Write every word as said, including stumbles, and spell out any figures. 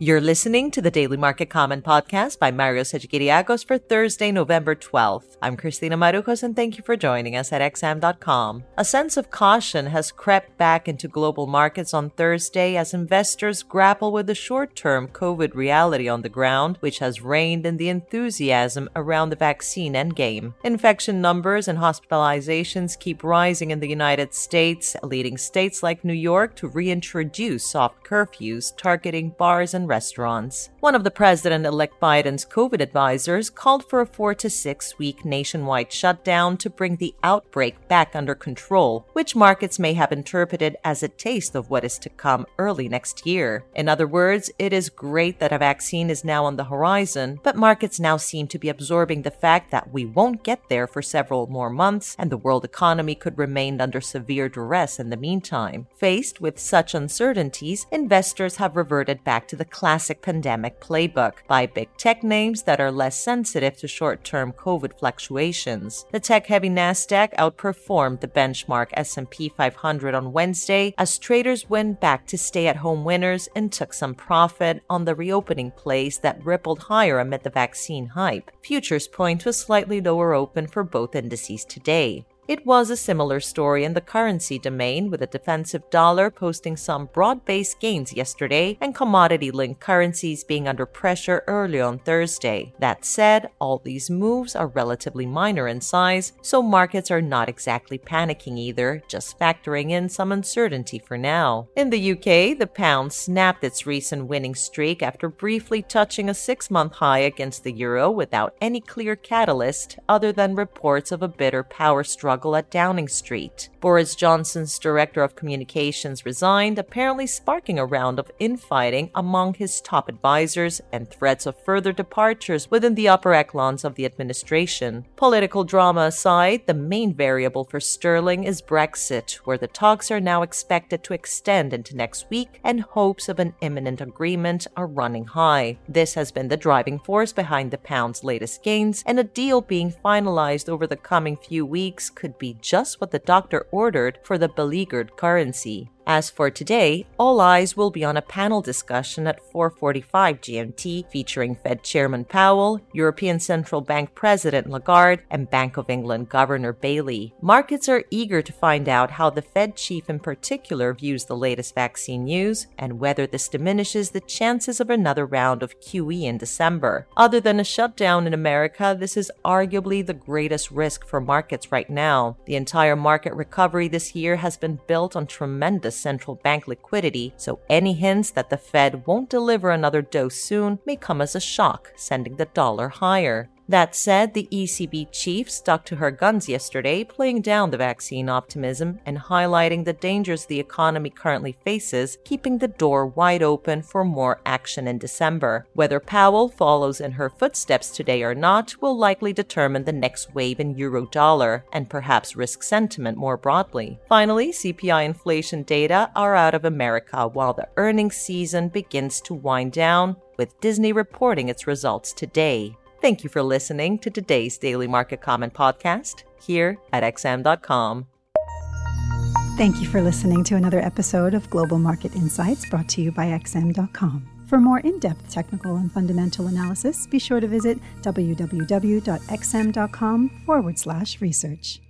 You're listening to the Daily Market Comment podcast by Marios Hadjikyriacos for Thursday, November twelfth. I'm Christina Marukos, and thank you for joining us at X M dot com. A sense of caution has crept back into global markets on Thursday as investors grapple with the short-term COVID reality on the ground, which has reigned in the enthusiasm around the vaccine endgame. Infection numbers and hospitalizations keep rising in the United States, leading states like New York to reintroduce soft curfews targeting bars and restaurants. One of the President-elect Biden's COVID advisors called for a four to six week nationwide shutdown to bring the outbreak back under control, which markets may have interpreted as a taste of what is to come early next year. In other words, it is great that a vaccine is now on the horizon, but markets now seem to be absorbing the fact that we won't get there for several more months and the world economy could remain under severe duress in the meantime. Faced with such uncertainties, investors have reverted back to the classic pandemic playbook by big tech names that are less sensitive to short-term COVID fluctuations. The tech-heavy Nasdaq outperformed the benchmark S and P five hundred on Wednesday as traders went back to stay-at-home winners and took some profit on the reopening plays that rippled higher amid the vaccine hype. Futures point to a slightly lower open for both indices today. It was a similar story in the currency domain, with a defensive dollar posting some broad-based gains yesterday and commodity-linked currencies being under pressure early on Thursday. That said, all these moves are relatively minor in size, so markets are not exactly panicking either, just factoring in some uncertainty for now. In the U K, the pound snapped its recent winning streak after briefly touching a six-month high against the euro without any clear catalyst other than reports of a bitter power struggle at Downing Street. Boris Johnson's director of communications resigned, apparently sparking a round of infighting among his top advisors and threats of further departures within the upper echelons of the administration. Political drama aside, the main variable for Sterling is Brexit, where the talks are now expected to extend into next week and hopes of an imminent agreement are running high. This has been the driving force behind the pound's latest gains, and a deal being finalized over the coming few weeks could could be just what the doctor ordered for the beleaguered currency. As for today, all eyes will be on a panel discussion at four forty-five G M T featuring Fed Chairman Powell, European Central Bank President Lagarde, and Bank of England Governor Bailey. Markets are eager to find out how the Fed chief in particular views the latest vaccine news and whether this diminishes the chances of another round of Q E in December. Other than a shutdown in America, this is arguably the greatest risk for markets right now. The entire market recovery this year has been built on tremendous central bank liquidity, so any hints that the Fed won't deliver another dose soon may come as a shock, sending the dollar higher. That said, the E C B chief stuck to her guns yesterday, playing down the vaccine optimism and highlighting the dangers the economy currently faces, keeping the door wide open for more action in December. Whether Powell follows in her footsteps today or not will likely determine the next wave in euro-dollar and perhaps risk sentiment more broadly. Finally, C P I inflation data are out of America while the earnings season begins to wind down, with Disney reporting its results today. Thank you for listening to today's Daily Market Comment podcast here at X M dot com. Thank you for listening to another episode of Global Market Insights, brought to you by X M dot com. For more in-depth technical and fundamental analysis, be sure to visit w w w dot x m dot com forward slash research.